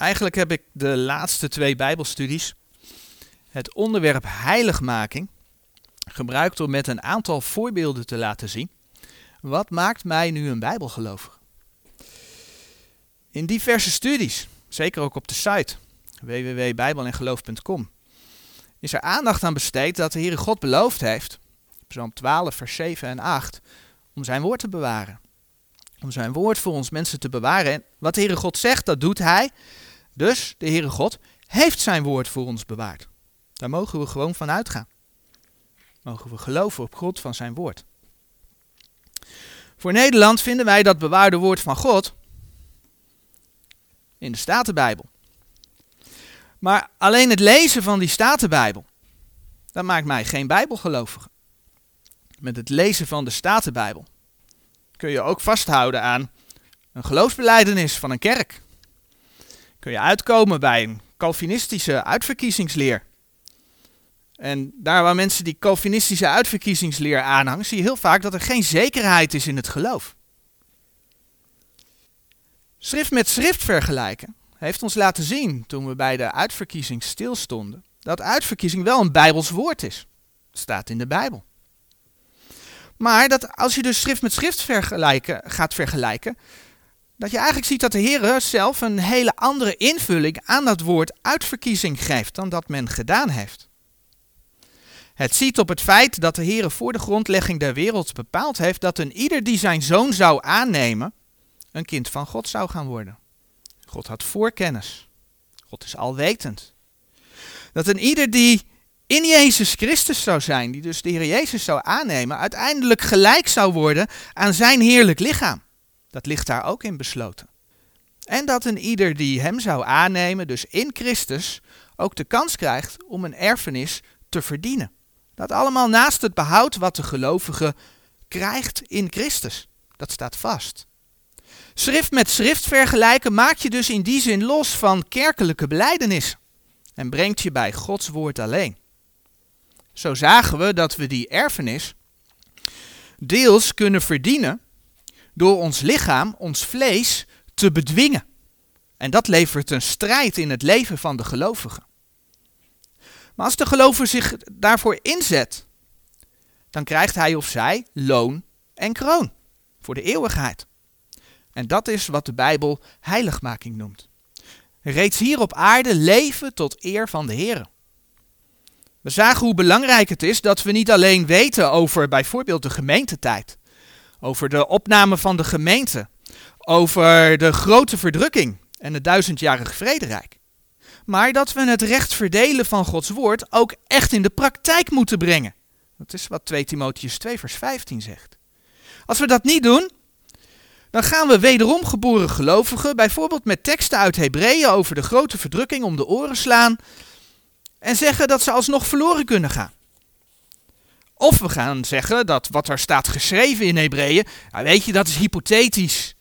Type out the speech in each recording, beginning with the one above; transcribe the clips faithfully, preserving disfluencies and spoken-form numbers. Eigenlijk heb ik de laatste twee Bijbelstudies het onderwerp heiligmaking gebruikt om met een aantal voorbeelden te laten zien. Wat maakt mij nu een Bijbelgelovige? In diverse studies, zeker ook op de site w w w punt bijbel en geloof punt com, is er aandacht aan besteed dat de Heere God beloofd heeft, Psalm twaalf vers zeven en acht, om zijn woord te bewaren. Om zijn woord voor ons mensen te bewaren. En wat de Heere God zegt, dat doet hij. Dus de Heere God heeft zijn woord voor ons bewaard. Daar mogen we gewoon van uitgaan. Mogen we geloven op God van zijn woord. Voor Nederland vinden wij dat bewaarde woord van God in de Statenbijbel. Maar alleen het lezen van die Statenbijbel, dat maakt mij geen Bijbelgelovige. Met het lezen van de Statenbijbel kun je ook vasthouden aan een geloofsbelijdenis van een kerk. Kun je uitkomen bij een calvinistische uitverkiezingsleer. En daar waar mensen die calvinistische uitverkiezingsleer aanhangen, zie je heel vaak dat er geen zekerheid is in het geloof. Schrift met schrift vergelijken heeft ons laten zien, toen we bij de uitverkiezing stilstonden, dat uitverkiezing wel een Bijbels woord is. Het staat in de Bijbel. Maar dat als je dus schrift met schrift vergelijken, gaat vergelijken, dat je eigenlijk ziet dat de Heere zelf een hele andere invulling aan dat woord uitverkiezing geeft dan dat men gedaan heeft. Het ziet op het feit dat de Heere voor de grondlegging der wereld bepaald heeft dat een ieder die zijn zoon zou aannemen, een kind van God zou gaan worden. God had voorkennis. God is alwetend. Dat een ieder die in Jezus Christus zou zijn, die dus de Heer Jezus zou aannemen, uiteindelijk gelijk zou worden aan zijn heerlijk lichaam. Dat ligt daar ook in besloten. En dat een ieder die hem zou aannemen, dus in Christus, ook de kans krijgt om een erfenis te verdienen. Dat allemaal naast het behoud wat de gelovige krijgt in Christus. Dat staat vast. Schrift met schrift vergelijken maakt je dus in die zin los van kerkelijke belijdenis en brengt je bij Gods woord alleen. Zo zagen we dat we die erfenis deels kunnen verdienen door ons lichaam, ons vlees, te bedwingen. En dat levert een strijd in het leven van de gelovige. Maar als de gelovige zich daarvoor inzet, dan krijgt hij of zij loon en kroon voor de eeuwigheid. En dat is wat de Bijbel heiligmaking noemt. Reeds hier op aarde leven tot eer van de Heere. We zagen hoe belangrijk het is dat we niet alleen weten over bijvoorbeeld de gemeentetijd, over de opname van de gemeente, over de grote verdrukking en het duizendjarig vrederijk, maar dat we het recht verdelen van Gods woord ook echt in de praktijk moeten brengen. Dat is wat twee Timotheüs twee vers vijftien zegt. Als we dat niet doen, dan gaan we wederom geboren gelovigen, bijvoorbeeld met teksten uit Hebreeën over de grote verdrukking, om de oren slaan en zeggen dat ze alsnog verloren kunnen gaan. Of we gaan zeggen dat wat er staat geschreven in Hebreeën, nou weet je, dat is hypothetisch.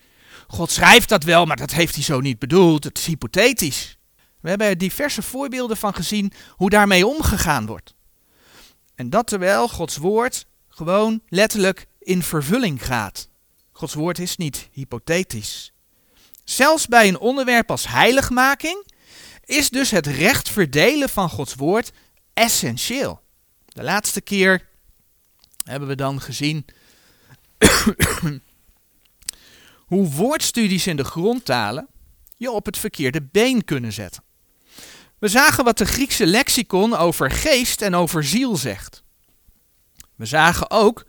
God schrijft dat wel, maar dat heeft hij zo niet bedoeld, het is hypothetisch. We hebben er diverse voorbeelden van gezien hoe daarmee omgegaan wordt. En dat terwijl Gods woord gewoon letterlijk in vervulling gaat. Gods woord is niet hypothetisch. Zelfs bij een onderwerp als heiligmaking is dus het recht verdelen van Gods woord essentieel. De laatste keer hebben we dan gezien hoe woordstudies in de grondtalen je op het verkeerde been kunnen zetten. We zagen wat de Griekse lexicon over geest en over ziel zegt. We zagen ook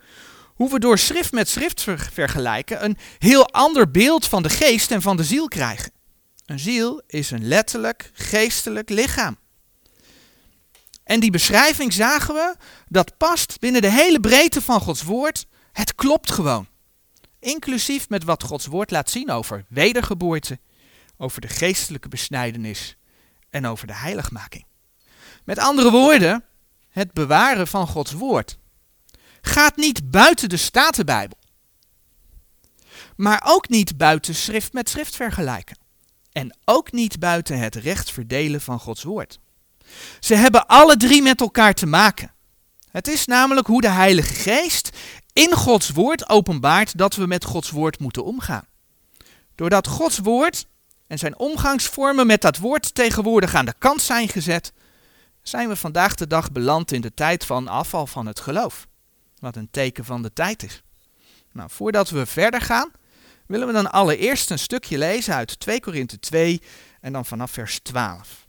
hoe we door schrift met schrift vergelijken een heel ander beeld van de geest en van de ziel krijgen. Een ziel is een letterlijk geestelijk lichaam. En die beschrijving zagen we, dat past binnen de hele breedte van Gods woord. Het klopt gewoon. Inclusief met wat Gods woord laat zien over wedergeboorte, over de geestelijke besnijdenis en over de heiligmaking. Met andere woorden, het bewaren van Gods woord gaat niet buiten de Statenbijbel, maar ook niet buiten schrift met schrift vergelijken. En ook niet buiten het recht verdelen van Gods woord. Ze hebben alle drie met elkaar te maken. Het is namelijk hoe de Heilige Geest in Gods woord openbaart dat we met Gods woord moeten omgaan. Doordat Gods woord en zijn omgangsvormen met dat woord tegenwoordig aan de kant zijn gezet, zijn we vandaag de dag beland in de tijd van afval van het geloof. Wat een teken van de tijd is. Nou, voordat we verder gaan, willen we dan allereerst een stukje lezen uit twee Korinthe twee en dan vanaf vers twaalf.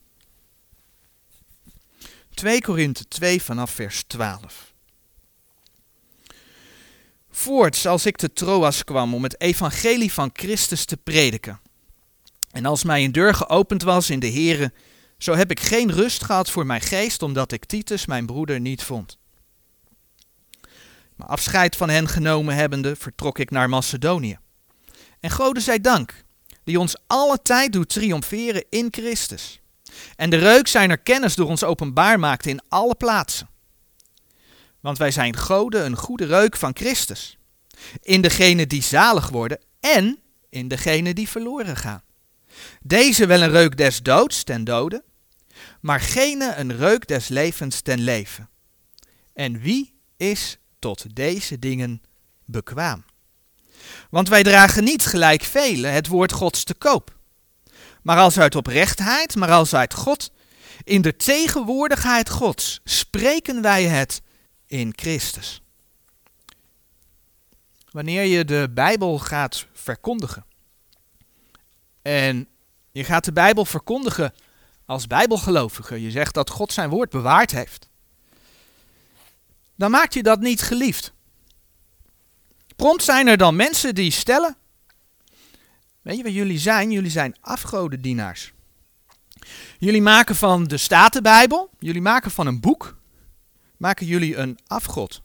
twee Korinthe twee vanaf vers twaalf. Voorts, als ik te Troas kwam om het evangelie van Christus te prediken, en als mij een deur geopend was in de Heere, zo heb ik geen rust gehad voor mijn geest, omdat ik Titus, mijn broeder, niet vond. Maar afscheid van hen genomen hebbende, vertrok ik naar Macedonië. En Gode zij dank, die ons alle tijd doet triomferen in Christus. En de reuk zijner kennis door ons openbaar maakt in alle plaatsen. Want wij zijn Gode een goede reuk van Christus. In degenen die zalig worden en in degenen die verloren gaan. Deze wel een reuk des doods ten dode, maar gene een reuk des levens ten leven. En wie is tot deze dingen bekwaam? Want wij dragen niet gelijk velen het woord Gods te koop. Maar als uit oprechtheid, maar als uit God, in de tegenwoordigheid Gods spreken wij het in Christus. Wanneer je de Bijbel gaat verkondigen, en je gaat de Bijbel verkondigen als bijbelgelovige, je zegt dat God zijn woord bewaard heeft, dan maak je dat niet geliefd. Prompt zijn er dan mensen die stellen, weet je wat jullie zijn? Jullie zijn afgodendienaars. Jullie maken van de Statenbijbel, jullie maken van een boek, maken jullie een afgod.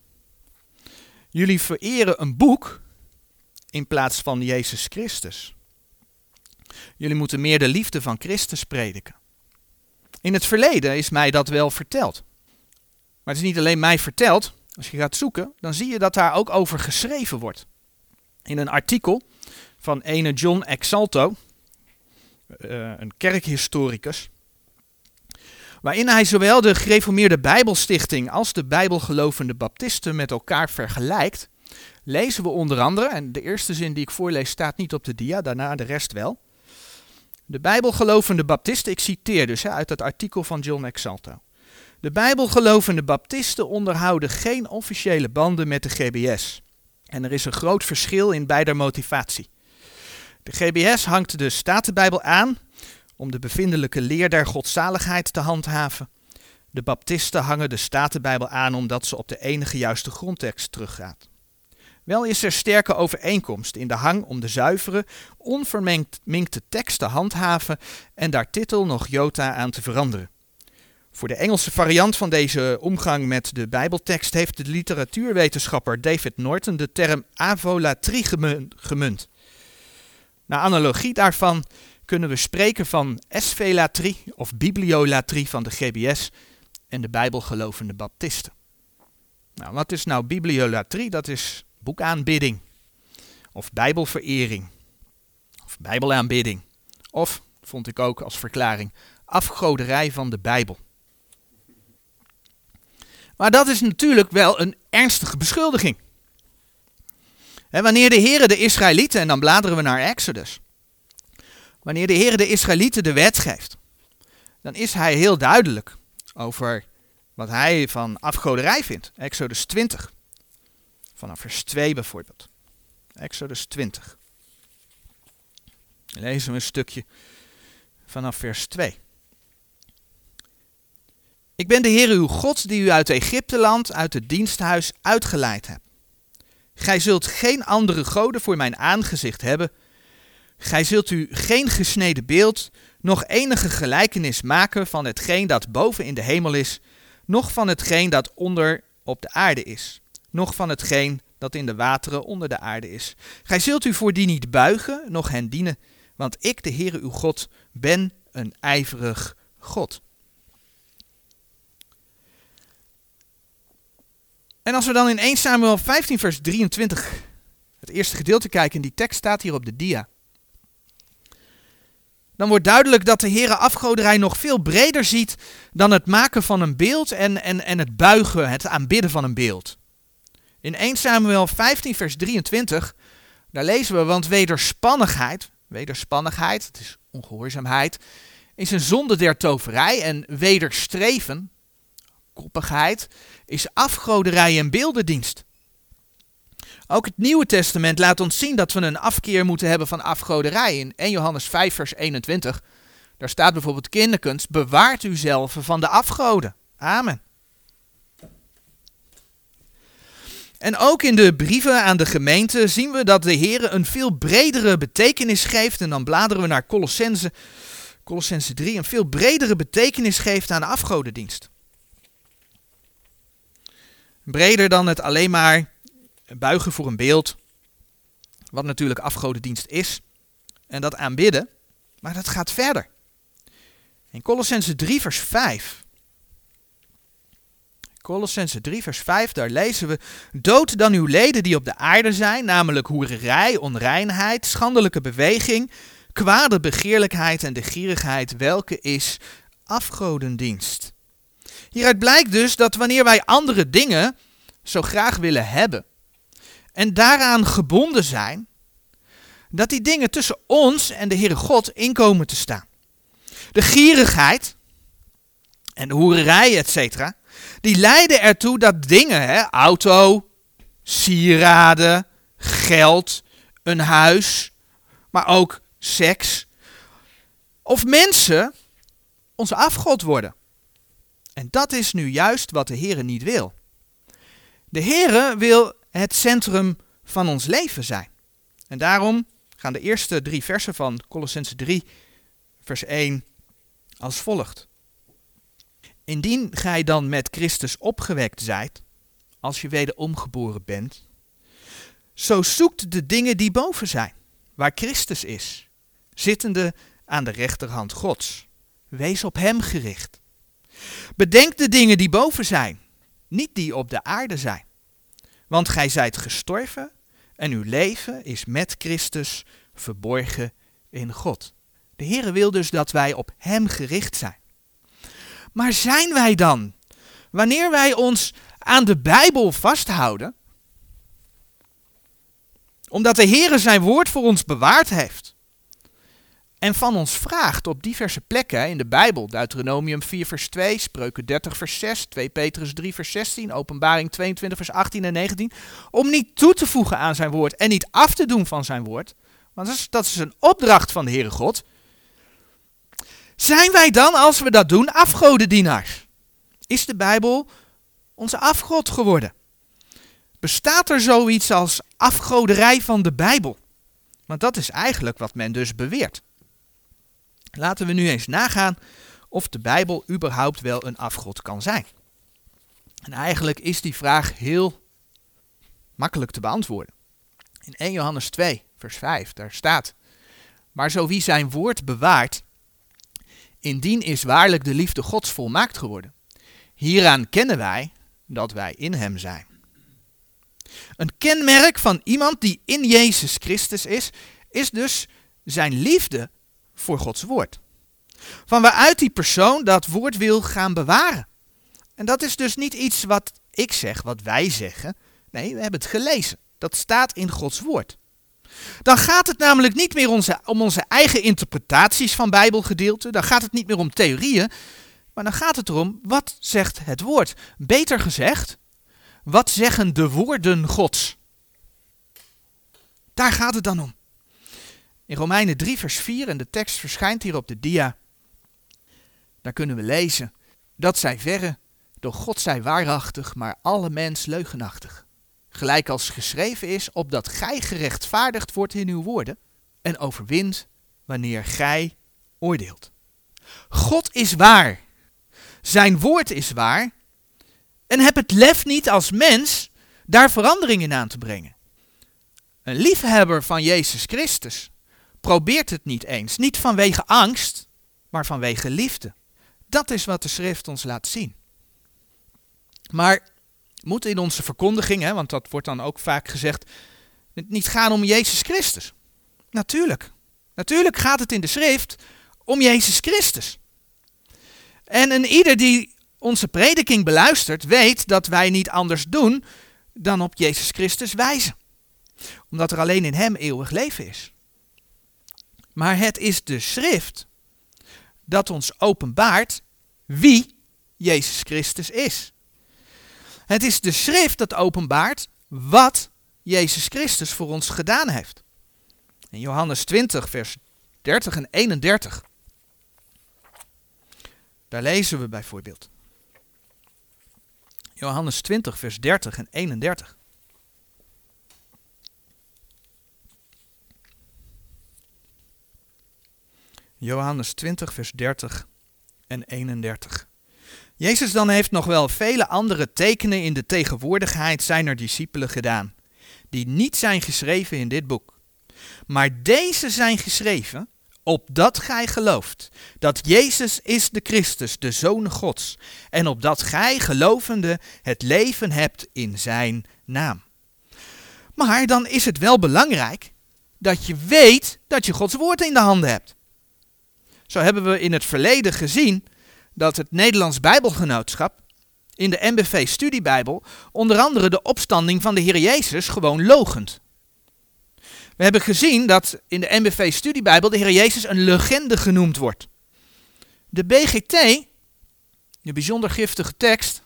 Jullie vereren een boek in plaats van Jezus Christus. Jullie moeten meer de liefde van Christus prediken. In het verleden is mij dat wel verteld. Maar het is niet alleen mij verteld. Als je gaat zoeken, dan zie je dat daar ook over geschreven wordt. In een artikel van ene John Exalto, een kerkhistoricus, waarin hij zowel de gereformeerde Bijbelstichting als de bijbelgelovende baptisten met elkaar vergelijkt, lezen we onder andere, en de eerste zin die ik voorlees staat niet op de dia, daarna de rest wel. De bijbelgelovende baptisten, ik citeer dus hè, uit dat artikel van John Exalto. De bijbelgelovende baptisten onderhouden geen officiële banden met de G B S. En er is een groot verschil in beider motivatie. De G B S hangt de Statenbijbel aan om de bevindelijke leer der godzaligheid te handhaven. De baptisten hangen de Statenbijbel aan omdat ze op de enige juiste grondtekst teruggaat. Wel is er sterke overeenkomst in de hang om de zuivere, onverminkte tekst te handhaven en daar titel nog jota aan te veranderen. Voor de Engelse variant van deze omgang met de Bijbeltekst heeft de literatuurwetenschapper David Norton de term avolatrie gemunt. Naar analogie daarvan kunnen we spreken van esvelatrie of bibliolatrie van de G B S en de bijbelgelovende baptisten. Nou, wat is nou bibliolatrie? Dat is boekaanbidding, of bijbelverering, of bijbelaanbidding, of, vond ik ook als verklaring, afgoderij van de Bijbel. Maar dat is natuurlijk wel een ernstige beschuldiging. He, wanneer de Heere de Israëlieten, en dan bladeren we naar Exodus, wanneer de Heere de Israëlieten de wet geeft, dan is hij heel duidelijk over wat hij van afgoderij vindt. Exodus twintig. Vanaf vers twee bijvoorbeeld. Exodus twintig. Lezen we een stukje vanaf vers twee. Ik ben de Heere uw God die u uit Egypteland, uit het diensthuis uitgeleid hebt. Gij zult geen andere goden voor mijn aangezicht hebben. Gij zult u geen gesneden beeld, noch enige gelijkenis maken van hetgeen dat boven in de hemel is, noch van hetgeen dat onder op de aarde is. Nog van hetgeen dat in de wateren onder de aarde is. Gij zult u voor die niet buigen, noch hen dienen, want ik, de Heere uw God, ben een ijverig God. En als we dan in Eerste Samuel vijftien vers drieëntwintig, het eerste gedeelte kijken, en die tekst staat hier op de dia, dan wordt duidelijk dat de Heere afgoderij nog veel breder ziet dan het maken van een beeld en, en, en het buigen, het aanbidden van een beeld. In Eerste Samuel vijftien vers drieëntwintig, daar lezen we, want wederspannigheid, Wederspannigheid, dat is ongehoorzaamheid, is een zonde der toverij en wederstreven, koppigheid, is afgoderij en beeldendienst. Ook het Nieuwe Testament laat ons zien dat we een afkeer moeten hebben van afgoderij. In Eerste Johannes vijf vers eenentwintig, daar staat bijvoorbeeld: kinderkens, bewaart uzelf van de afgoden. Amen. En ook in de brieven aan de gemeente zien we dat de Heere een veel bredere betekenis geeft. En dan bladeren we naar Colossense, Colossense drie, een veel bredere betekenis geeft aan de afgodendienst. Breder dan het alleen maar buigen voor een beeld, wat natuurlijk afgodendienst is, en dat aanbidden, maar dat gaat verder. In Colossense drie vers vijf. Colossense drie vers vijf, daar lezen we: dood dan uw leden die op de aarde zijn, namelijk hoererij, onreinheid, schandelijke beweging, kwade begeerlijkheid en de gierigheid, welke is afgodendienst. Hieruit blijkt dus dat wanneer wij andere dingen zo graag willen hebben en daaraan gebonden zijn, dat die dingen tussen ons en de Heere God inkomen te staan. De gierigheid en de hoererij, et cetera, die leiden ertoe dat dingen, hè, auto, sieraden, geld, een huis, maar ook seks of mensen onze afgod worden. En dat is nu juist wat de Heere niet wil. De Heere wil het centrum van ons leven zijn. En daarom gaan de eerste drie versen van Colossense drie vers één als volgt: indien gij dan met Christus opgewekt zijt, als je wederom geboren bent, zo zoekt de dingen die boven zijn, waar Christus is, zittende aan de rechterhand Gods. Wees op hem gericht. Bedenk de dingen die boven zijn, niet die op de aarde zijn. Want gij zijt gestorven en uw leven is met Christus verborgen in God. De Heere wil dus dat wij op hem gericht zijn. Maar zijn wij dan, wanneer wij ons aan de Bijbel vasthouden, omdat de Heere zijn woord voor ons bewaard heeft en van ons vraagt op diverse plekken in de Bijbel, Deuteronomium vier vers twee, Spreuken dertig vers zes, Tweede Petrus drie vers zestien, Openbaring tweeëntwintig vers achttien en negentien, om niet toe te voegen aan zijn woord en niet af te doen van zijn woord, want dat is, dat is een opdracht van de Heere God. Zijn wij dan, als we dat doen, afgodendienaars? Is de Bijbel onze afgod geworden? Bestaat er zoiets als afgoderij van de Bijbel? Want dat is eigenlijk wat men dus beweert. Laten we nu eens nagaan of de Bijbel überhaupt wel een afgod kan zijn. En eigenlijk is die vraag heel makkelijk te beantwoorden. In Eerste Johannes twee vers vijf, daar staat: maar zo wie zijn woord bewaart, indien is waarlijk de liefde Gods volmaakt geworden. Hieraan kennen wij dat wij in hem zijn. Een kenmerk van iemand die in Jezus Christus is, is dus zijn liefde voor Gods woord. Van waaruit die persoon dat woord wil gaan bewaren. En dat is dus niet iets wat ik zeg, wat wij zeggen. Nee, we hebben het gelezen. Dat staat in Gods woord. Dan gaat het namelijk niet meer onze, om onze eigen interpretaties van Bijbelgedeelten. Dan gaat het niet meer om theorieën. Maar dan gaat het erom, wat zegt het woord? Beter gezegd, wat zeggen de woorden Gods? Daar gaat het dan om. In Romeinen drie vers vier, en de tekst verschijnt hier op de dia, daar kunnen we lezen: dat zij verre, doch God zij waarachtig, maar alle mens leugenachtig. Gelijk als geschreven is, opdat gij gerechtvaardigd wordt in uw woorden en overwint wanneer gij oordeelt. God is waar, zijn woord is waar, en heb het lef niet als mens daar verandering in aan te brengen. Een liefhebber van Jezus Christus probeert het niet eens, niet vanwege angst, maar vanwege liefde. Dat is wat de schrift ons laat zien. Maar moet in onze verkondiging, hè, want dat wordt dan ook vaak gezegd, het niet gaan om Jezus Christus. Natuurlijk. Natuurlijk gaat het in de schrift om Jezus Christus. En een ieder die onze prediking beluistert, weet dat wij niet anders doen dan op Jezus Christus wijzen. Omdat er alleen in hem eeuwig leven is. Maar het is de schrift dat ons openbaart wie Jezus Christus is. Het is de schrift dat openbaart wat Jezus Christus voor ons gedaan heeft. In Johannes twintig, vers dertig en eenendertig. Daar lezen we bijvoorbeeld. Johannes twintig, vers dertig en eenendertig. Johannes twintig, vers dertig en eenendertig. Jezus dan heeft nog wel vele andere tekenen in de tegenwoordigheid zijner discipelen gedaan, die niet zijn geschreven in dit boek. Maar deze zijn geschreven, opdat gij gelooft, dat Jezus is de Christus, de Zoon Gods, en opdat gij, gelovende, het leven hebt in zijn naam. Maar dan is het wel belangrijk dat je weet dat je Gods woord in de handen hebt. Zo hebben we in het verleden gezien dat het Nederlands Bijbelgenootschap in de N B V Studiebijbel onder andere de opstanding van de Heer Jezus gewoon loochent. We hebben gezien dat in de N B V Studiebijbel de Heer Jezus een legende genoemd wordt. De B G T, de bijzonder giftige tekst,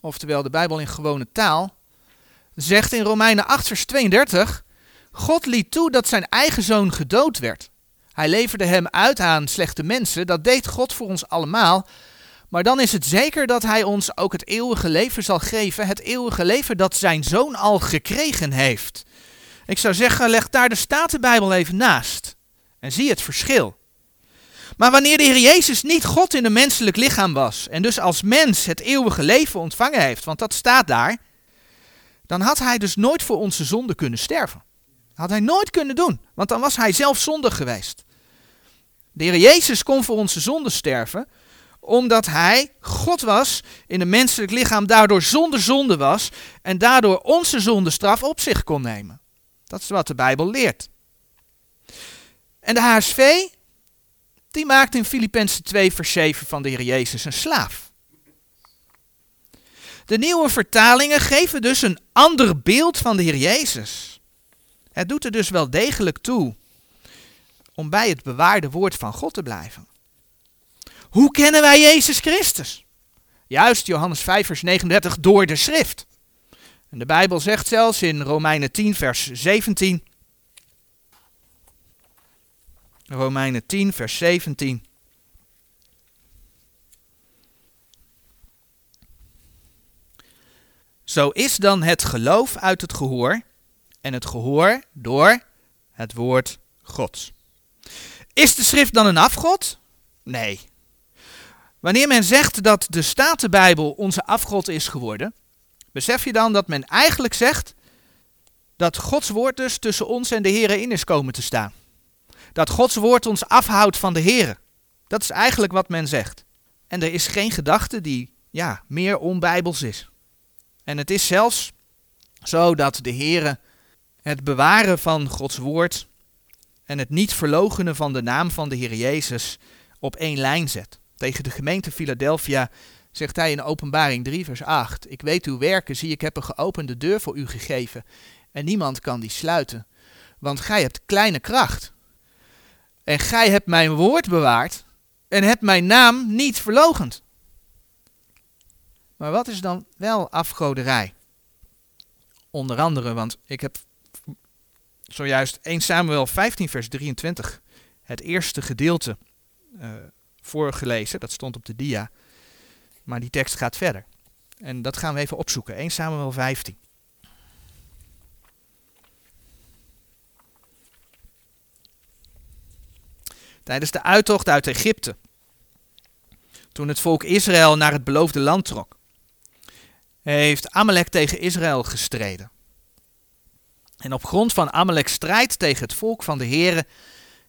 oftewel de Bijbel in gewone taal, zegt in Romeinen acht vers tweeëndertig, God liet toe dat zijn eigen zoon gedood werd. Hij leverde hem uit aan slechte mensen, dat deed God voor ons allemaal. Maar dan is het zeker dat hij ons ook het eeuwige leven zal geven, het eeuwige leven dat zijn zoon al gekregen heeft. Ik zou zeggen, leg daar de Statenbijbel even naast en zie het verschil. Maar wanneer de Heer Jezus niet God in een menselijk lichaam was en dus als mens het eeuwige leven ontvangen heeft, want dat staat daar, dan had hij dus nooit voor onze zonde kunnen sterven. Dat had hij nooit kunnen doen, want dan was hij zelf zondig geweest. De Heer Jezus kon voor onze zonde sterven, omdat hij God was, in een menselijk lichaam daardoor zonder zonde was en daardoor onze zondestraf op zich kon nemen. Dat is wat de Bijbel leert. En de H S V, die maakt in Filippenzen twee vers zeven van de Heer Jezus een slaaf. De nieuwe vertalingen geven dus een ander beeld van de Heer Jezus. Het doet er dus wel degelijk toe om bij het bewaarde woord van God te blijven. Hoe kennen wij Jezus Christus? Juist Johannes vijf vers negenendertig, door de schrift. En de Bijbel zegt zelfs in Romeinen tien vers zeventien. Romeinen tien vers zeventien. Zo is dan het geloof uit het gehoor en het gehoor door het woord Gods. Is de schrift dan een afgod? Nee. Wanneer men zegt dat de Statenbijbel onze afgod is geworden, besef je dan dat men eigenlijk zegt dat Gods woord dus tussen ons en de Heere in is komen te staan. Dat Gods woord ons afhoudt van de Heere. Dat is eigenlijk wat men zegt. En er is geen gedachte die ja, meer onbijbels is. En het is zelfs zo dat de Heere het bewaren van Gods woord en het niet verloochenen van de naam van de Heer Jezus op één lijn zet. Tegen de gemeente Philadelphia zegt hij in Openbaring drie vers acht. Ik weet uw werken, zie ik heb een geopende deur voor u gegeven en niemand kan die sluiten. Want gij hebt kleine kracht en gij hebt mijn woord bewaard en hebt mijn naam niet verloochend. Maar wat is dan wel afgoderij? Onder andere, want ik heb zojuist eerste Samuel vijftien vers drieëntwintig, het eerste gedeelte uh, voorgelezen, dat stond op de dia. Maar die tekst gaat verder. En dat gaan we even opzoeken. eerste Samuel vijftien. Tijdens de uittocht uit Egypte, toen het volk Israël naar het beloofde land trok, heeft Amalek tegen Israël gestreden. En op grond van Amaleks strijd tegen het volk van de Heere,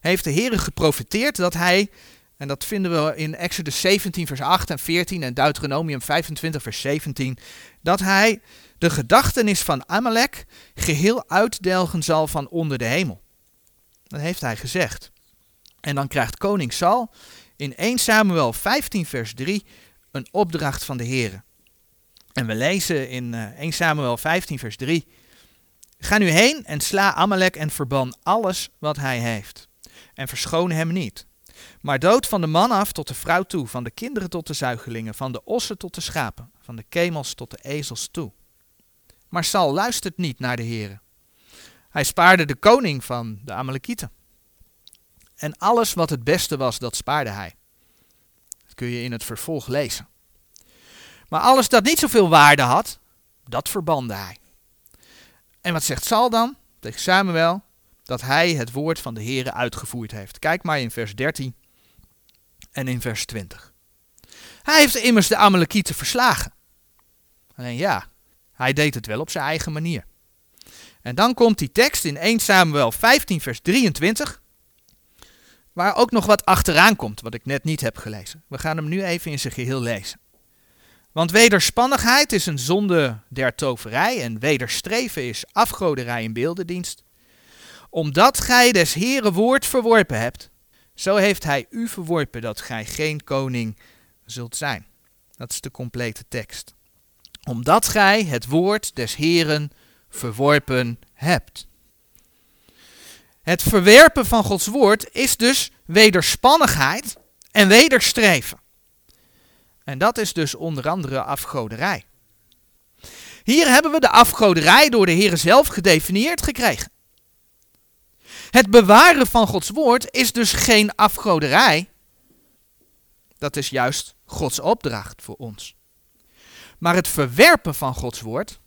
heeft de Heere geprofeteerd dat hij... En dat vinden we in Exodus zeventien vers acht en veertien en Deuteronomium vijfentwintig vers zeventien. Dat hij de gedachtenis van Amalek geheel uitdelgen zal van onder de hemel. Dat heeft hij gezegd. En dan krijgt koning Saul in eerste Samuel vijftien vers drie een opdracht van de Heere. En we lezen in eerste Samuel vijftien vers drie. Ga nu heen en sla Amalek en verban alles wat hij heeft. en verschoon hem niet. Maar dood van de man af tot de vrouw toe, van de kinderen tot de zuigelingen, van de ossen tot de schapen, van de kemels tot de ezels toe. Maar Saul luistert niet naar de Heere. Hij spaarde de koning van de Amalekieten. En alles wat het beste was, dat spaarde hij. Dat kun je in het vervolg lezen. Maar alles dat niet zoveel waarde had, dat verbande hij. En wat zegt Saul dan tegen Samuel? Dat hij het woord van de Heere uitgevoerd heeft. Kijk maar in vers dertien en in vers twintig. Hij heeft immers de Amalekieten verslagen. Alleen ja, hij deed het wel op zijn eigen manier. En dan komt die tekst in Eerste Samuel vijftien vers drieëntwintig. Waar ook nog wat achteraan komt, wat ik net niet heb gelezen. We gaan hem nu even in zijn geheel lezen. Want wederspannigheid is een zonde der toverij en wederstreven is afgoderij en beeldendienst. Omdat gij des Heeren woord verworpen hebt, zo heeft hij u verworpen dat gij geen koning zult zijn. Dat is de complete tekst. Omdat gij het woord des Heeren verworpen hebt. Het verwerpen van Gods woord is dus wederspannigheid en wederstreven. En dat is dus onder andere afgoderij. Hier hebben we de afgoderij door de Heere zelf gedefinieerd gekregen. Het bewaren van Gods woord is dus geen afgoderij. Dat is juist Gods opdracht voor ons. Maar het verwerpen van Gods woord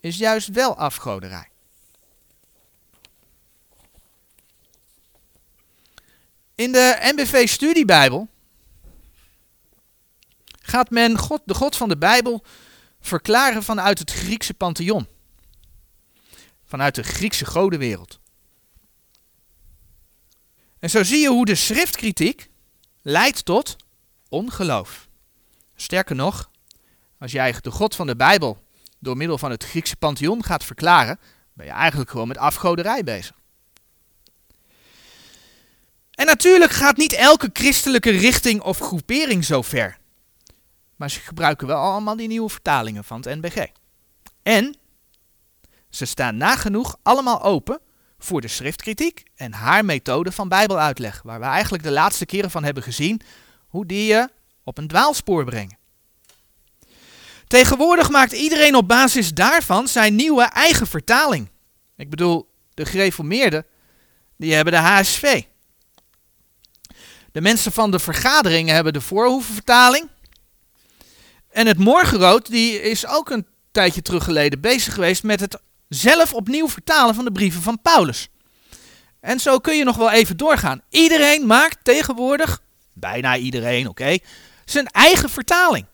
is juist wel afgoderij. In de N B V Studiebijbel gaat men God, de God van de Bijbel verklaren vanuit het Griekse pantheon. Vanuit de Griekse godenwereld. En zo zie je hoe de schriftkritiek leidt tot ongeloof. Sterker nog, als jij de God van de Bijbel door middel van het Griekse pantheon gaat verklaren, ben je eigenlijk gewoon met afgoderij bezig. En natuurlijk gaat niet elke christelijke richting of groepering zo ver. Maar ze gebruiken wel allemaal die nieuwe vertalingen van het N B G. En ze staan nagenoeg allemaal open voor de schriftkritiek en haar methode van bijbeluitleg. Waar we eigenlijk de laatste keren van hebben gezien hoe die je op een dwaalspoor brengen. Tegenwoordig maakt iedereen op basis daarvan zijn nieuwe eigen vertaling. Ik bedoel, de gereformeerden, die hebben de H S V. De mensen van de vergaderingen hebben de Voorhoevenvertaling. En het Morgenrood die is ook een tijdje terug geleden bezig geweest met het zelf opnieuw vertalen van de brieven van Paulus. En zo kun je nog wel even doorgaan. Iedereen maakt tegenwoordig, bijna iedereen, oké, okay, zijn eigen vertaling.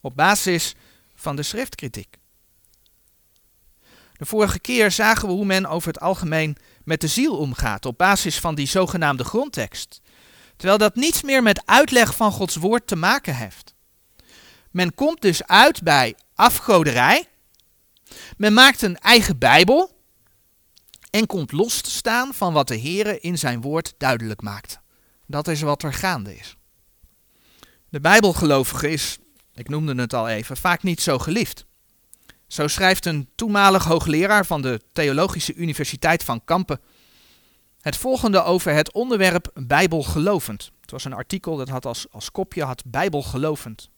Op basis van de schriftkritiek. De vorige keer zagen we hoe men over het algemeen met de ziel omgaat op basis van die zogenaamde grondtekst. Terwijl dat niets meer met uitleg van Gods woord te maken heeft. Men komt dus uit bij afgoderij, men maakt een eigen Bijbel en komt los te staan van wat de Heere in zijn woord duidelijk maakt. Dat is wat er gaande is. De bijbelgelovige is, ik noemde het al even, vaak niet zo geliefd. Zo schrijft een toenmalig hoogleraar van de Theologische Universiteit van Kampen het volgende over het onderwerp bijbelgelovend. Het was een artikel dat had als, als kopje had bijbelgelovend.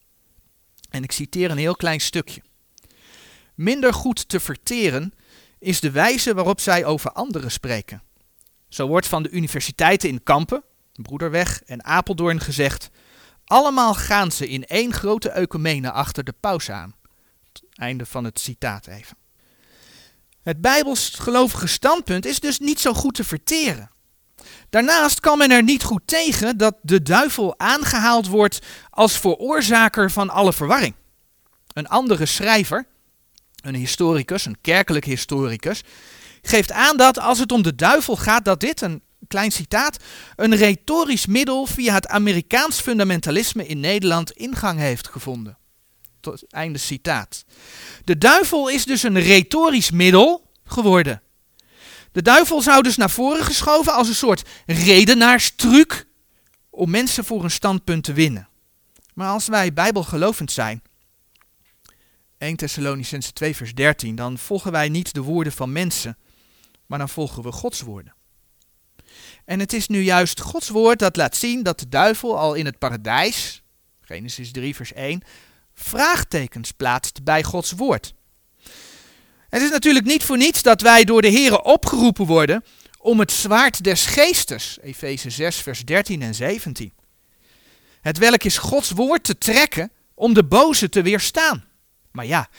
En ik citeer een heel klein stukje. Minder goed te verteren is de wijze waarop zij over anderen spreken. Zo wordt van de universiteiten in Kampen, Broederweg en Apeldoorn gezegd, allemaal gaan ze in één grote ecumene achter de paus aan. Het einde van het citaat even. Het bijbelsgelovige standpunt is dus niet zo goed te verteren. Daarnaast kan men er niet goed tegen dat de duivel aangehaald wordt als veroorzaker van alle verwarring. Een andere schrijver, een historicus, een kerkelijk historicus, geeft aan dat als het om de duivel gaat, dat dit, een klein citaat, een retorisch middel via het Amerikaans fundamentalisme in Nederland ingang heeft gevonden. Tot einde citaat. De duivel is dus een retorisch middel geworden. De duivel zou dus naar voren geschoven als een soort redenaarstruc om mensen voor een standpunt te winnen. Maar als wij bijbelgelovend zijn, Eerste Thessalonicenzen twee vers dertien, dan volgen wij niet de woorden van mensen, maar dan volgen we Gods woorden. En het is nu juist Gods woord dat laat zien dat de duivel al in het paradijs, Genesis drie vers één, vraagtekens plaatst bij Gods woord. Het is natuurlijk niet voor niets dat wij door de Heere opgeroepen worden om het zwaard des geestes, Efeze zes vers dertien en zeventien. Het welk is Gods woord te trekken om de boze te weerstaan. Maar ja,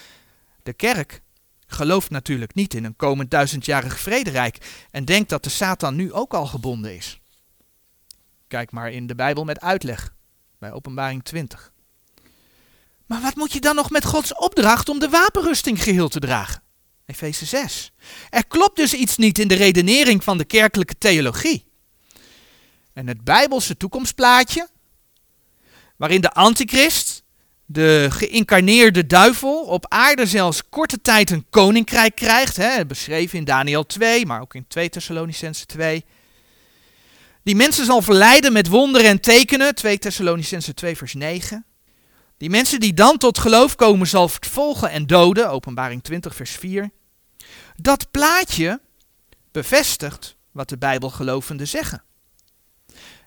de kerk gelooft natuurlijk niet in een komend duizendjarig vrederijk en denkt dat de Satan nu ook al gebonden is. Kijk maar in de Bijbel met uitleg, bij Openbaring twintig. Maar wat moet je dan nog met Gods opdracht om de wapenrusting geheel te dragen? Efeze zes. Er klopt dus iets niet in de redenering van de kerkelijke theologie. En het Bijbelse toekomstplaatje, waarin de antichrist, de geïncarneerde duivel, op aarde zelfs korte tijd een koninkrijk krijgt, hè, beschreven in Daniël twee, maar ook in twee Thessalonicenzen twee. Die mensen zal verleiden met wonderen en tekenen, twee Thessalonicenzen twee vers negen. Die mensen die dan tot geloof komen zal vervolgen en doden, Openbaring twintig vers vier. Dat plaatje bevestigt wat de bijbelgelovenden zeggen.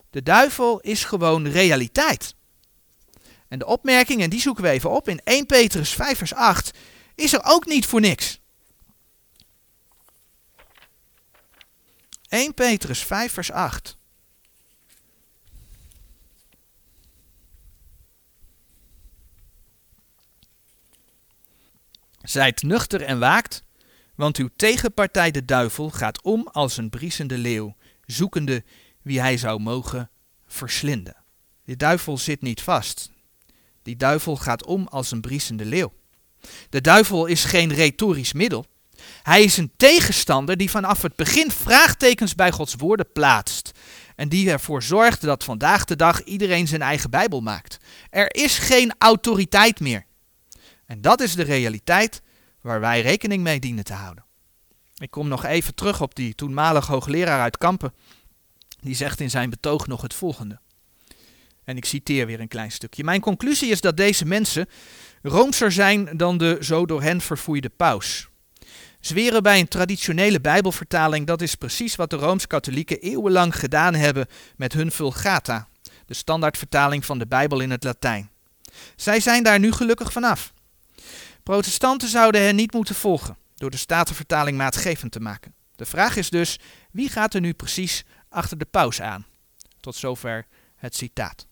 De duivel is gewoon realiteit. En de opmerking, en die zoeken we even op, in eerste Petrus vijf vers acht, is er ook niet voor niks. eerste Petrus vijf vers acht. Zijt nuchter en waakt, want uw tegenpartij de duivel gaat om als een briesende leeuw, zoekende wie hij zou mogen verslinden. De duivel zit niet vast. Die duivel gaat om als een briesende leeuw. De duivel is geen retorisch middel. Hij is een tegenstander die vanaf het begin vraagtekens bij Gods woorden plaatst. En die ervoor zorgt dat vandaag de dag iedereen zijn eigen Bijbel maakt. Er is geen autoriteit meer. En dat is de realiteit waar wij rekening mee dienen te houden. Ik kom nog even terug op die toenmalig hoogleraar uit Kampen. Die zegt in zijn betoog nog het volgende. En ik citeer weer een klein stukje. Mijn conclusie is dat deze mensen roomser zijn dan de zo door hen verfoeide paus. Zweren bij een traditionele bijbelvertaling, dat is precies wat de Rooms-Katholieken eeuwenlang gedaan hebben met hun Vulgata. De standaardvertaling van de Bijbel in het Latijn. Zij zijn daar nu gelukkig vanaf. Protestanten zouden hen niet moeten volgen door de Statenvertaling maatgevend te maken. De vraag is dus, wie gaat er nu precies achter de paus aan? Tot zover het citaat.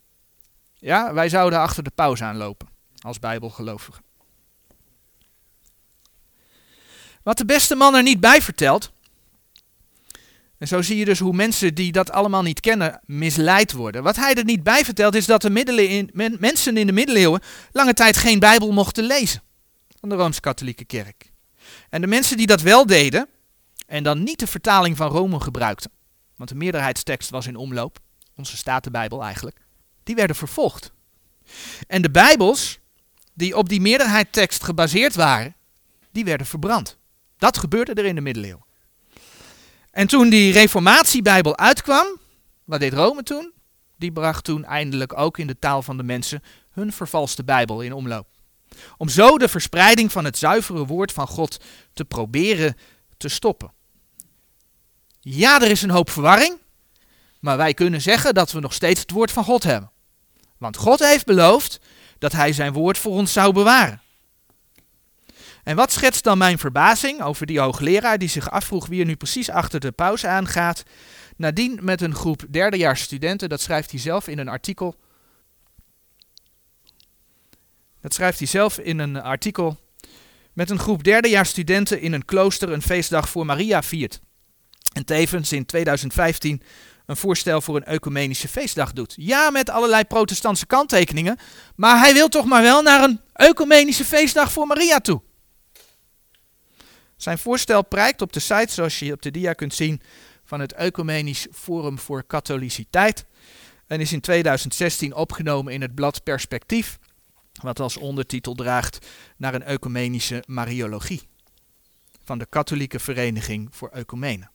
Ja, wij zouden achter de paus aanlopen als bijbelgelovigen. Wat de beste man er niet bij vertelt, en zo zie je dus hoe mensen die dat allemaal niet kennen misleid worden. Wat hij er niet bij vertelt is dat de middeleeuwen, men, mensen in de middeleeuwen lange tijd geen Bijbel mochten lezen van de Rooms-Katholieke Kerk. En de mensen die dat wel deden en dan niet de vertaling van Rome gebruikten, want de meerderheidstekst was in omloop, onze Statenbijbel eigenlijk, die werden vervolgd. En de Bijbels die op die meerderheidstekst gebaseerd waren, die werden verbrand. Dat gebeurde er in de middeleeuwen. En toen die Reformatiebijbel uitkwam, wat deed Rome toen? Die bracht toen eindelijk ook in de taal van de mensen hun vervalste Bijbel in omloop. Om zo de verspreiding van het zuivere woord van God te proberen te stoppen. Ja, er is een hoop verwarring, maar wij kunnen zeggen dat we nog steeds het woord van God hebben. Want God heeft beloofd dat hij zijn woord voor ons zou bewaren. En wat schetst dan mijn verbazing over die hoogleraar die zich afvroeg wie er nu precies achter de paus aangaat, nadien met een groep derdejaars studenten, dat schrijft hij zelf in een artikel, dat schrijft hij zelf in een artikel, met een groep derdejaars studenten in een klooster een feestdag voor Maria viert. En tevens in tweeduizend vijftien een voorstel voor een ecumenische feestdag doet. Ja, met allerlei protestantse kanttekeningen, maar hij wil toch maar wel naar een ecumenische feestdag voor Maria toe. Zijn voorstel prijkt op de site, zoals je op de dia kunt zien, van het Ecumenisch Forum voor Katholiciteit. En is in tweeduizend zestien opgenomen in het blad Perspectief, wat als ondertitel draagt naar een ecumenische Mariologie van de Katholieke Vereniging voor Ecumenen.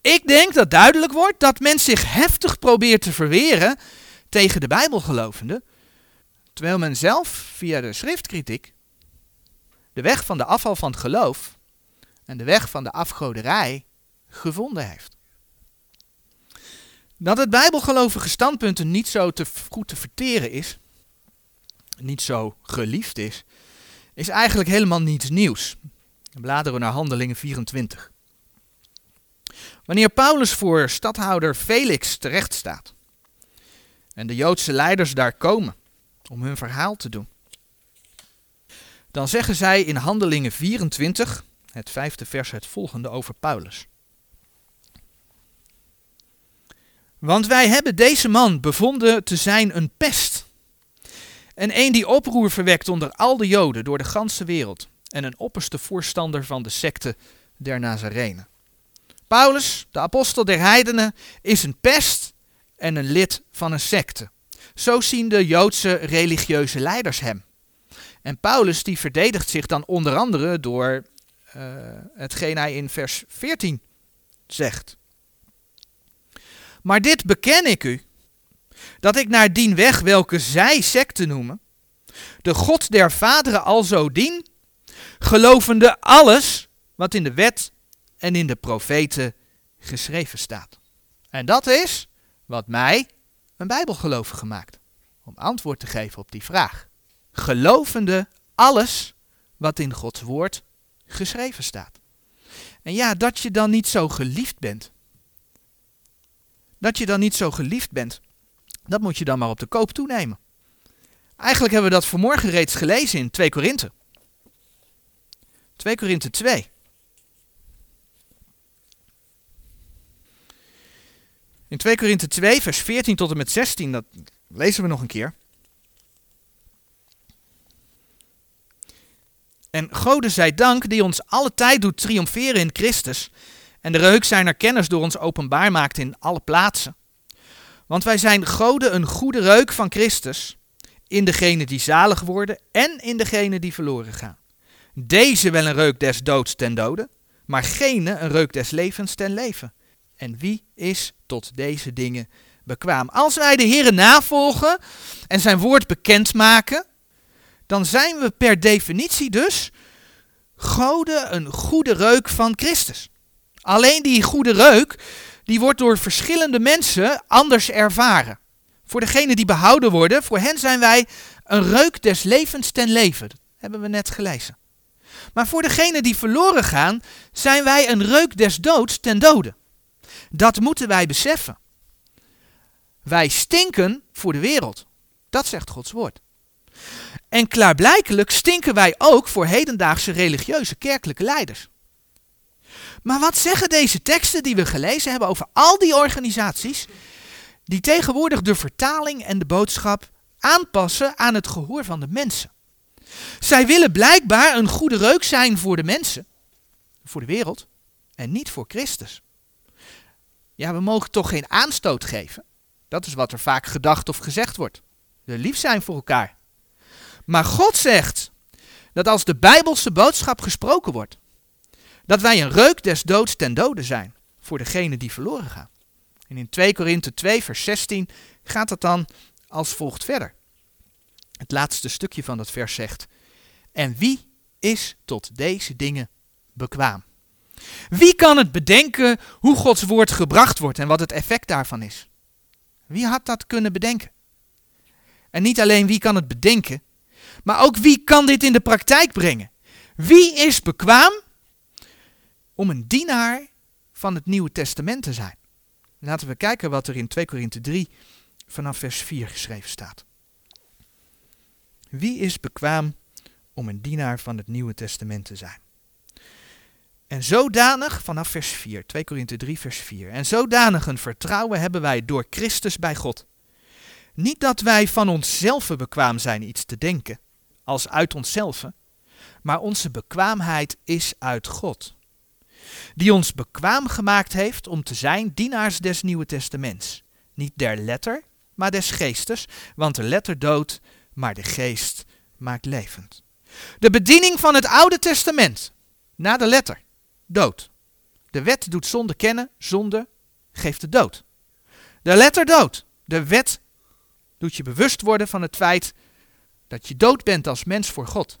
Ik denk dat duidelijk wordt dat men zich heftig probeert te verweren tegen de bijbelgelovenden, terwijl men zelf via de schriftkritiek de weg van de afval van het geloof en de weg van de afgoderij gevonden heeft. Dat het bijbelgelovige standpunt niet zo te goed te verteren is, niet zo geliefd is, is eigenlijk helemaal niets nieuws. Bladeren naar Handelingen vierentwintig. Wanneer Paulus voor stadhouder Felix terecht staat en de Joodse leiders daar komen om hun verhaal te doen, dan zeggen zij in Handelingen vierentwintig, het vijfde vers, het volgende over Paulus. Want wij hebben deze man bevonden te zijn een pest en een die oproer verwekt onder al de Joden door de ganse wereld en een opperste voorstander van de sekte der Nazarenen. Paulus, de apostel der heidenen, is een pest en een lid van een sekte. Zo zien de Joodse religieuze leiders hem. En Paulus die verdedigt zich dan onder andere door uh, hetgeen hij in vers veertien zegt. Maar dit beken ik u, dat ik naar dien weg welke zij secte noemen, de God der vaderen alzo dien, gelovende alles wat in de wet en in de profeten geschreven staat. En dat is wat mij een bijbelgelovige maakt, om antwoord te geven op die vraag. Gelovende alles wat in Gods woord geschreven staat. En ja, dat je dan niet zo geliefd bent. Dat je dan niet zo geliefd bent, dat moet je dan maar op de koop toenemen. Eigenlijk hebben we dat vanmorgen reeds gelezen in twee Korinthe. twee Korinthe twee. In twee Korinthe twee, vers veertien tot en met zestien, dat lezen we nog een keer. En Gode zij dank die ons alle tijd doet triomferen in Christus en de reuk zijner kennis door ons openbaar maakt in alle plaatsen. Want wij zijn Gode een goede reuk van Christus in degenen die zalig worden en in degenen die verloren gaan. Deze wel een reuk des doods ten dode, maar gene een reuk des levens ten leven. En wie is tot deze dingen bekwaam? Als wij de Heere navolgen en zijn woord bekendmaken, dan zijn we per definitie dus Gode een goede reuk van Christus. Alleen die goede reuk, die wordt door verschillende mensen anders ervaren. Voor degenen die behouden worden, voor hen zijn wij een reuk des levens ten leven. Dat hebben we net gelezen. Maar voor degenen die verloren gaan, zijn wij een reuk des doods ten dode. Dat moeten wij beseffen. Wij stinken voor de wereld. Dat zegt Gods woord. En klaarblijkelijk stinken wij ook voor hedendaagse religieuze kerkelijke leiders. Maar wat zeggen deze teksten die we gelezen hebben over al die organisaties die tegenwoordig de vertaling en de boodschap aanpassen aan het gehoor van de mensen? Zij willen blijkbaar een goede reuk zijn voor de mensen, voor de wereld en niet voor Christus. Ja, we mogen toch geen aanstoot geven? Dat is wat er vaak gedacht of gezegd wordt. We lief zijn voor elkaar. Maar God zegt dat als de Bijbelse boodschap gesproken wordt, dat wij een reuk des doods ten dode zijn voor degenen die verloren gaan. En in twee Korinthe twee vers zestien gaat het dan als volgt verder. Het laatste stukje van dat vers zegt, en wie is tot deze dingen bekwaam? Wie kan het bedenken hoe Gods woord gebracht wordt en wat het effect daarvan is? Wie had dat kunnen bedenken? En niet alleen wie kan het bedenken, maar ook wie kan dit in de praktijk brengen? Wie is bekwaam om een dienaar van het Nieuwe Testament te zijn? Laten we kijken wat er in twee Korinthe drie vanaf vers vier geschreven staat. Wie is bekwaam om een dienaar van het Nieuwe Testament te zijn? En zodanig, vanaf vers vier, twee Korinthe drie vers vier. En zodanig een vertrouwen hebben wij door Christus bij God. Niet dat wij van onszelf bekwaam zijn iets te denken, als uit onszelf, maar onze bekwaamheid is uit God. Die ons bekwaam gemaakt heeft om te zijn dienaars des Nieuwe Testaments. Niet der letter, maar des geestes, want de letter doodt, maar de geest maakt levend. De bediening van het Oude Testament, na de letter, dood. De wet doet zonde kennen, zonde geeft de dood. De letter dood, de wet doet je bewust worden van het feit dat je dood bent als mens voor God.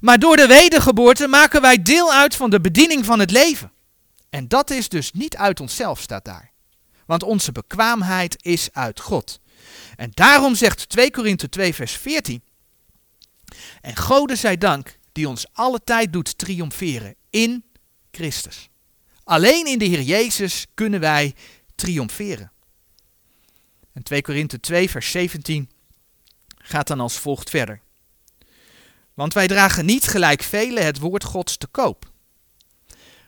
Maar door de wedergeboorte maken wij deel uit van de bediening van het leven. En dat is dus niet uit onszelf, staat daar. want onze bekwaamheid is uit God. En daarom zegt twee Korinthe twee vers veertien, en Gode zij dank, die ons alle tijd doet triomferen in Christus. Alleen in de Heer Jezus kunnen wij triomferen. En twee Korinthe twee vers zeventien gaat dan als volgt verder. Want wij dragen niet gelijk velen het woord Gods te koop.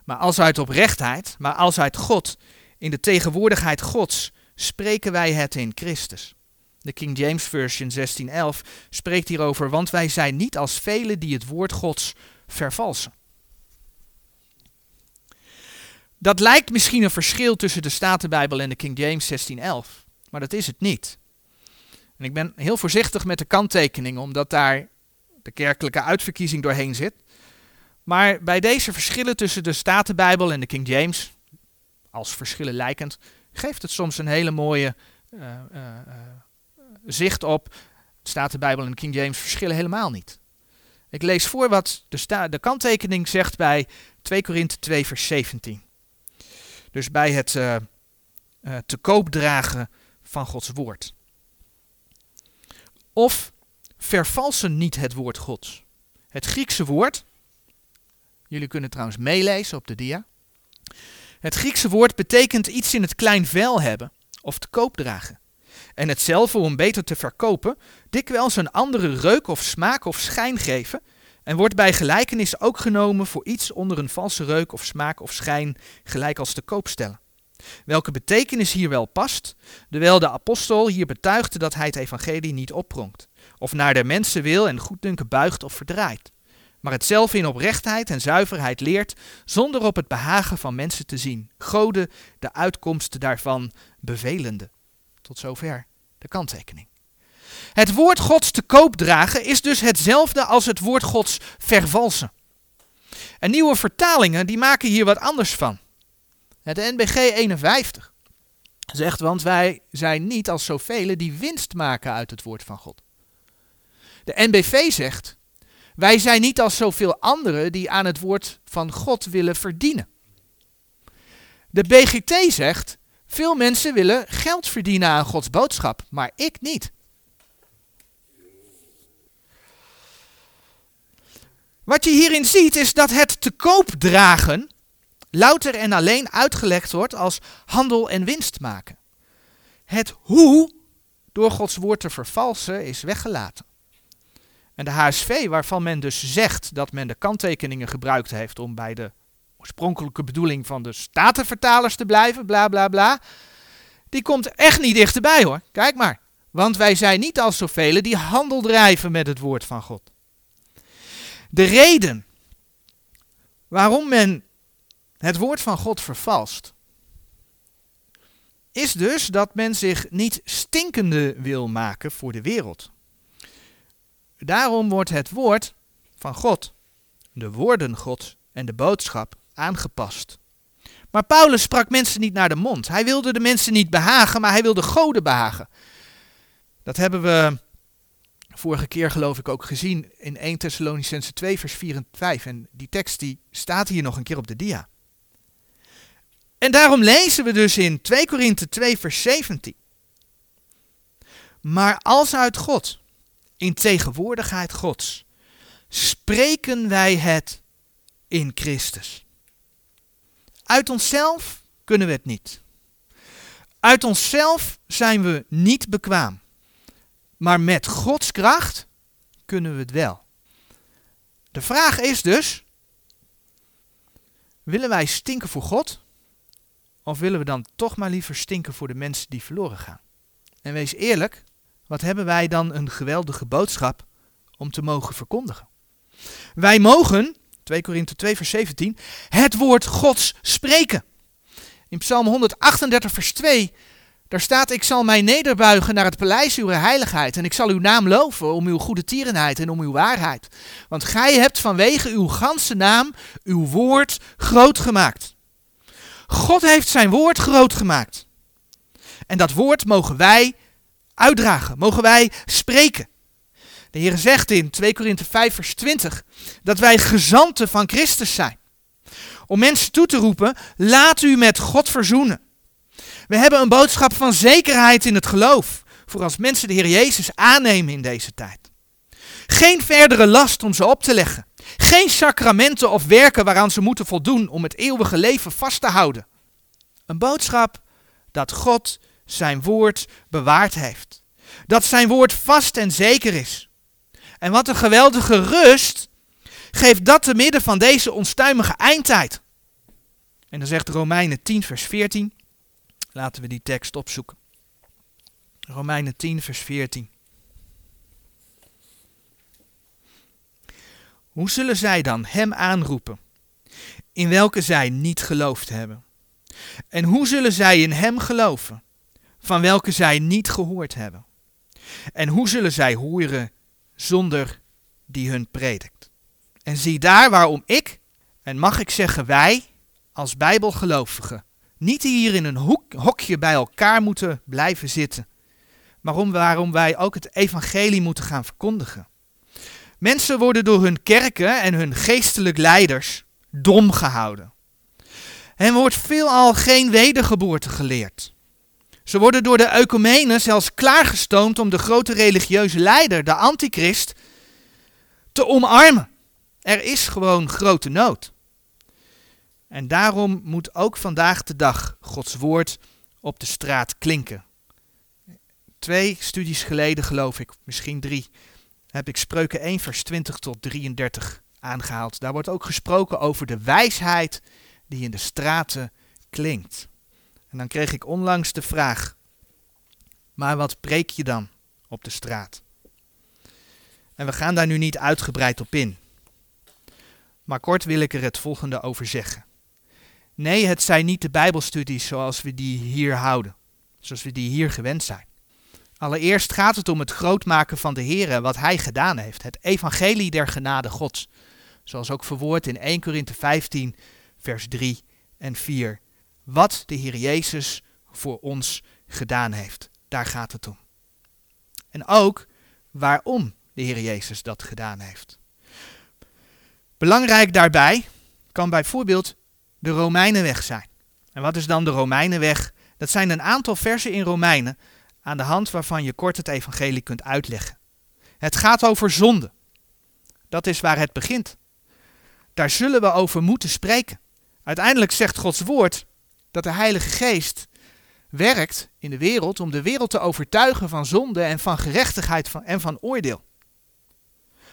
Maar als uit oprechtheid, maar als uit God, in de tegenwoordigheid Gods, spreken wij het in Christus. De King James Version zestien elf spreekt hierover, want wij zijn niet als velen die het woord Gods vervalsen. Dat lijkt misschien een verschil tussen de Statenbijbel en de King James zestien elf, maar dat is het niet. En ik ben heel voorzichtig met de kanttekeningen, omdat daar de kerkelijke uitverkiezing doorheen zit. Maar bij deze verschillen tussen de Statenbijbel en de King James, als verschillen lijkend, geeft het soms een hele mooie uh, uh, uh, zicht op. De Statenbijbel en de King James verschillen helemaal niet. Ik lees voor wat de, sta- de kanttekening zegt bij twee Korinthe twee vers zeventien. Dus bij het uh, uh, te koop dragen van Gods woord. Of vervalsen niet het woord Gods. Het Griekse woord, jullie kunnen trouwens meelezen op de dia. Het Griekse woord betekent iets in het klein vel hebben of te koop dragen. En hetzelfde om beter te verkopen, dikwijls een andere reuk of smaak of schijn geven, en wordt bij gelijkenis ook genomen voor iets onder een valse reuk of smaak of schijn, gelijk als te koop stellen. Welke betekenis hier wel past, terwijl de apostel hier betuigde dat hij het evangelie niet opbronkt, of naar de mensen wil en goeddunken buigt of verdraait, maar het zelf in oprechtheid en zuiverheid leert, zonder op het behagen van mensen te zien, Gode de uitkomst daarvan bevelende. Tot zover de kanttekening. Het woord Gods te koop dragen is dus hetzelfde als het woord Gods vervalsen. En nieuwe vertalingen die maken hier wat anders van. Het N B G eenenvijftig zegt, want wij zijn niet als zoveel die winst maken uit het woord van God. De N B V zegt, wij zijn niet als zoveel anderen die aan het woord van God willen verdienen. De B G T zegt, veel mensen willen geld verdienen aan Gods boodschap, maar ik niet. Wat je hierin ziet is dat het te koop dragen louter en alleen uitgelegd wordt als handel en winst maken. Het hoe door Gods woord te vervalsen is weggelaten. En de H S V, waarvan men dus zegt dat men de kanttekeningen gebruikt heeft om bij de oorspronkelijke bedoeling van de Statenvertalers te blijven, bla bla bla, die komt echt niet dichterbij hoor. Kijk maar. Want wij zijn niet als zoveel die handel drijven met het woord van God. De reden waarom men het woord van God vervalst, is dus dat men zich niet stinkende wil maken voor de wereld. Daarom wordt het woord van God, de woorden Gods en de boodschap aangepast. Maar Paulus sprak mensen niet naar de mond. Hij wilde de mensen niet behagen, maar hij wilde Gode behagen. Dat hebben we vorige keer geloof ik ook gezien in één Thessalonicense twee vers vier en vijf. En die tekst die staat hier nog een keer op de dia. En daarom lezen we dus in twee Korinthe twee vers zeventien. Maar als uit God, in tegenwoordigheid Gods, spreken wij het in Christus. Uit onszelf kunnen we het niet. Uit onszelf zijn we niet bekwaam. Maar met Gods kracht kunnen we het wel. De vraag is dus, willen wij stinken voor God? Of willen we dan toch maar liever stinken voor de mensen die verloren gaan? En wees eerlijk, wat hebben wij dan een geweldige boodschap om te mogen verkondigen? Wij mogen, twee Korinthe twee vers zeventien, het woord Gods spreken. In Psalm honderdachtendertig vers twee, daar staat, ik zal mij nederbuigen naar het paleis uw heiligheid en ik zal uw naam loven om uw goede tierenheid en om uw waarheid. Want gij hebt vanwege uw ganse naam uw woord groot gemaakt. God heeft zijn woord groot gemaakt. En dat woord mogen wij uitdragen, mogen wij spreken. De Heer zegt in twee Korinthe vijf vers twintig dat wij gezanten van Christus zijn. Om mensen toe te roepen, laat u met God verzoenen. We hebben een boodschap van zekerheid in het geloof, voor als mensen de Heer Jezus aannemen in deze tijd. Geen verdere last om ze op te leggen. Geen sacramenten of werken waaraan ze moeten voldoen om het eeuwige leven vast te houden. Een boodschap dat God zijn woord bewaard heeft. Dat zijn woord vast en zeker is. En wat een geweldige rust geeft dat te midden van deze onstuimige eindtijd. En dan zegt Romeinen tien vers veertien. Laten we die tekst opzoeken. Romeinen tien vers veertien. Hoe zullen zij dan hem aanroepen, in welke zij niet geloofd hebben? En hoe zullen zij in hem geloven, van welke zij niet gehoord hebben? En hoe zullen zij horen zonder die hun predikt? En zie daar waarom ik, en mag ik zeggen wij, als bijbelgelovigen, niet hier in een hoek, hokje bij elkaar moeten blijven zitten, maar om, waarom wij ook het evangelie moeten gaan verkondigen. Mensen worden door hun kerken en hun geestelijk leiders dom gehouden. Hen wordt veelal geen wedergeboorte geleerd. Ze worden door de ecumenen zelfs klaargestoomd om de grote religieuze leider, de antichrist, te omarmen. Er is gewoon grote nood. En daarom moet ook vandaag de dag Gods woord op de straat klinken. Twee studies geleden, geloof ik, misschien drie, heb ik Spreuken één vers twintig tot drieëndertig aangehaald. Daar wordt ook gesproken over de wijsheid die in de straten klinkt. En dan kreeg ik onlangs de vraag, maar wat preek je dan op de straat? En we gaan daar nu niet uitgebreid op in. Maar kort wil ik er het volgende over zeggen. Nee, het zijn niet de bijbelstudies zoals we die hier houden. Zoals we die hier gewend zijn. Allereerst gaat het om het grootmaken van de Heere, wat hij gedaan heeft. Het evangelie der genade Gods. Zoals ook verwoord in eerste Korinthe vijftien, vers drie en vier. Wat de Heer Jezus voor ons gedaan heeft. Daar gaat het om. En ook waarom de Heer Jezus dat gedaan heeft. Belangrijk daarbij kan bijvoorbeeld de Romeinenweg zijn. En wat is dan de Romeinenweg? Dat zijn een aantal versen in Romeinen, aan de hand waarvan je kort het evangelie kunt uitleggen. Het gaat over zonde. Dat is waar het begint. Daar zullen we over moeten spreken. Uiteindelijk zegt Gods woord dat de Heilige Geest werkt in de wereld om de wereld te overtuigen van zonde en van gerechtigheid en van oordeel.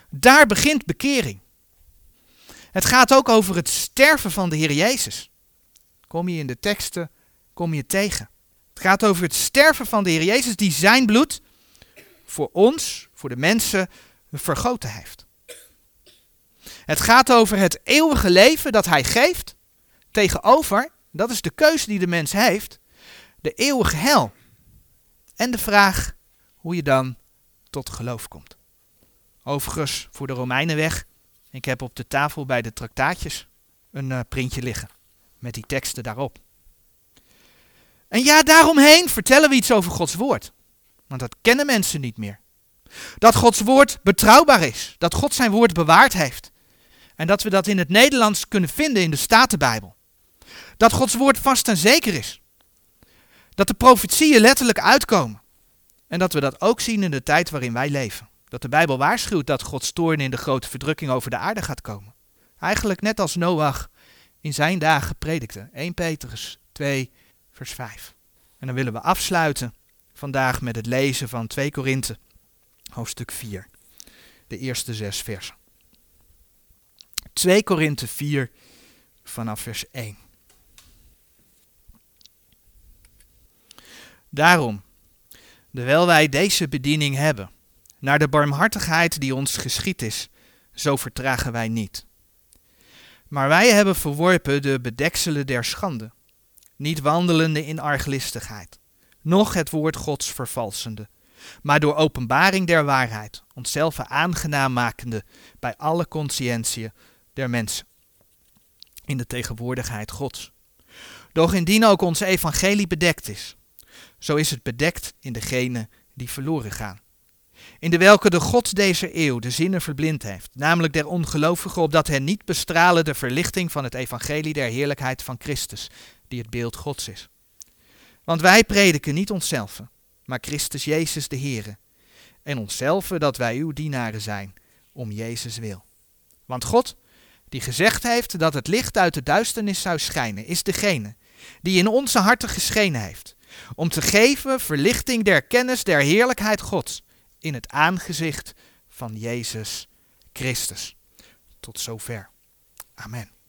Daar begint bekering. Het gaat ook over het sterven van de Heer Jezus. Kom je in de teksten, kom je tegen. Het gaat over het sterven van de Heer Jezus die zijn bloed voor ons, voor de mensen, vergoten heeft. Het gaat over het eeuwige leven dat hij geeft tegenover, dat is de keuze die de mens heeft, de eeuwige hel. En de vraag hoe je dan tot geloof komt. Overigens voor de Romeinenweg, ik heb op de tafel bij de traktaatjes een uh, printje liggen met die teksten daarop. En ja, daaromheen vertellen we iets over Gods woord. Want dat kennen mensen niet meer. Dat Gods woord betrouwbaar is. Dat God zijn woord bewaard heeft. En dat we dat in het Nederlands kunnen vinden in de Statenbijbel. Dat Gods woord vast en zeker is. Dat de profetieën letterlijk uitkomen. En dat we dat ook zien in de tijd waarin wij leven. Dat de Bijbel waarschuwt dat Gods toorn in de grote verdrukking over de aarde gaat komen. Eigenlijk net als Noach in zijn dagen predikte. eerste Petrus twee vers vijf. En dan willen we afsluiten vandaag met het lezen van tweede Korinthe, hoofdstuk vier, de eerste zes versen. tweede Korinthe vier, vanaf vers één. Daarom, dewijl wij deze bediening hebben, naar de barmhartigheid die ons geschied is, zo vertragen wij niet. Maar wij hebben verworpen de bedekselen der schande, niet wandelende in arglistigheid, noch het woord Gods vervalsende, maar door openbaring der waarheid, onszelf aangenaam makende bij alle consciëntie der mensen, in de tegenwoordigheid Gods. Doch indien ook ons evangelie bedekt is, zo is het bedekt in degenen die verloren gaan, in de welke de God deze eeuw de zinnen verblind heeft, namelijk der ongelovigen, opdat hen niet bestralen de verlichting van het evangelie der heerlijkheid van Christus, die het beeld Gods is. Want wij prediken niet onszelf, maar Christus Jezus de Heere. En onszelf dat wij uw dienaren zijn, om Jezus wil. Want God, die gezegd heeft dat het licht uit de duisternis zou schijnen, is degene die in onze harten geschenen heeft, om te geven verlichting der kennis der heerlijkheid Gods in het aangezicht van Jezus Christus. Tot zover. Amen.